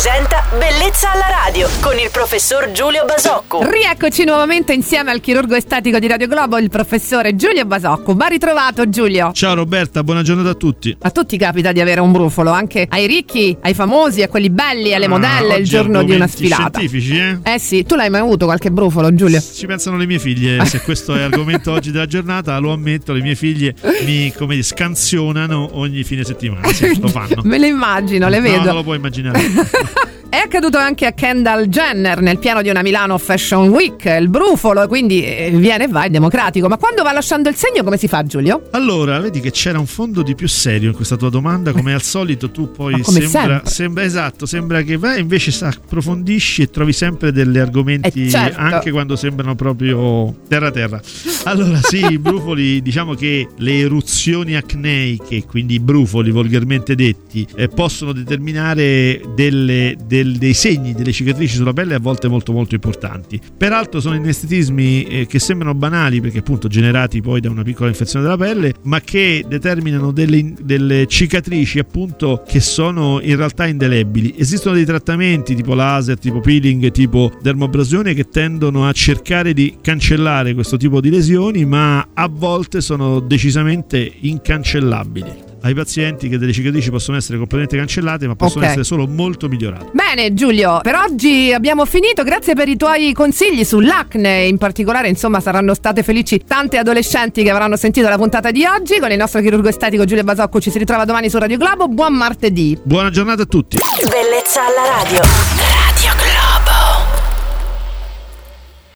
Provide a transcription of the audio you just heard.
presenta Bellezza alla radio con il professor Giulio Basocco. Rieccoci nuovamente insieme al chirurgo estetico di Radio Globo, il professore Giulio Basocco. Ben ritrovato, Giulio. Ciao Roberta, buona giornata a tutti. A tutti capita di avere un brufolo, anche ai ricchi, ai famosi, a quelli belli, alle modelle, il giorno di una sfilata. Scientifici, eh sì, tu l'hai mai avuto qualche brufolo, Giulio? Ci pensano le mie figlie, se questo è argomento oggi della giornata, lo ammetto, le mie figlie mi scansionano ogni fine settimana, sì, lo fanno. Me le immagino, le vedo. No, non lo puoi immaginare. È accaduto anche a Kendall Jenner nel piano di una Milano Fashion Week, il brufolo, quindi viene e va, è democratico. Ma quando va lasciando il segno come si fa, Giulio? Allora, vedi che c'era un fondo di più serio in questa tua domanda, come al solito tu poi sembra esatto, sembra che vai, invece approfondisci e trovi sempre degli argomenti, certo, anche quando sembrano proprio terra. Allora sì, i brufoli, diciamo che le eruzioni acneiche, quindi i brufoli volgarmente detti, possono determinare dei segni, delle cicatrici sulla pelle, a volte molto molto importanti. Peraltro sono inestetismi che sembrano banali, perché appunto generati poi da una piccola infezione della pelle, ma che determinano delle cicatrici appunto che sono in realtà indelebili. Esistono dei trattamenti tipo laser, tipo peeling, tipo dermoabrasione, che tendono a cercare di cancellare questo tipo di lesioni, ma a volte sono decisamente incancellabili. Ai pazienti che delle cicatrici possono essere completamente cancellate, ma possono essere solo molto migliorate. Bene Giulio, per oggi abbiamo finito. Grazie per i tuoi consigli sull'acne in particolare, insomma saranno state felici tante adolescenti che avranno sentito la puntata di oggi. Con il nostro chirurgo estetico Giulio Basocco ci si ritrova domani su Radio Globo. Buon martedì. Buona giornata a tutti. Bellezza alla radio.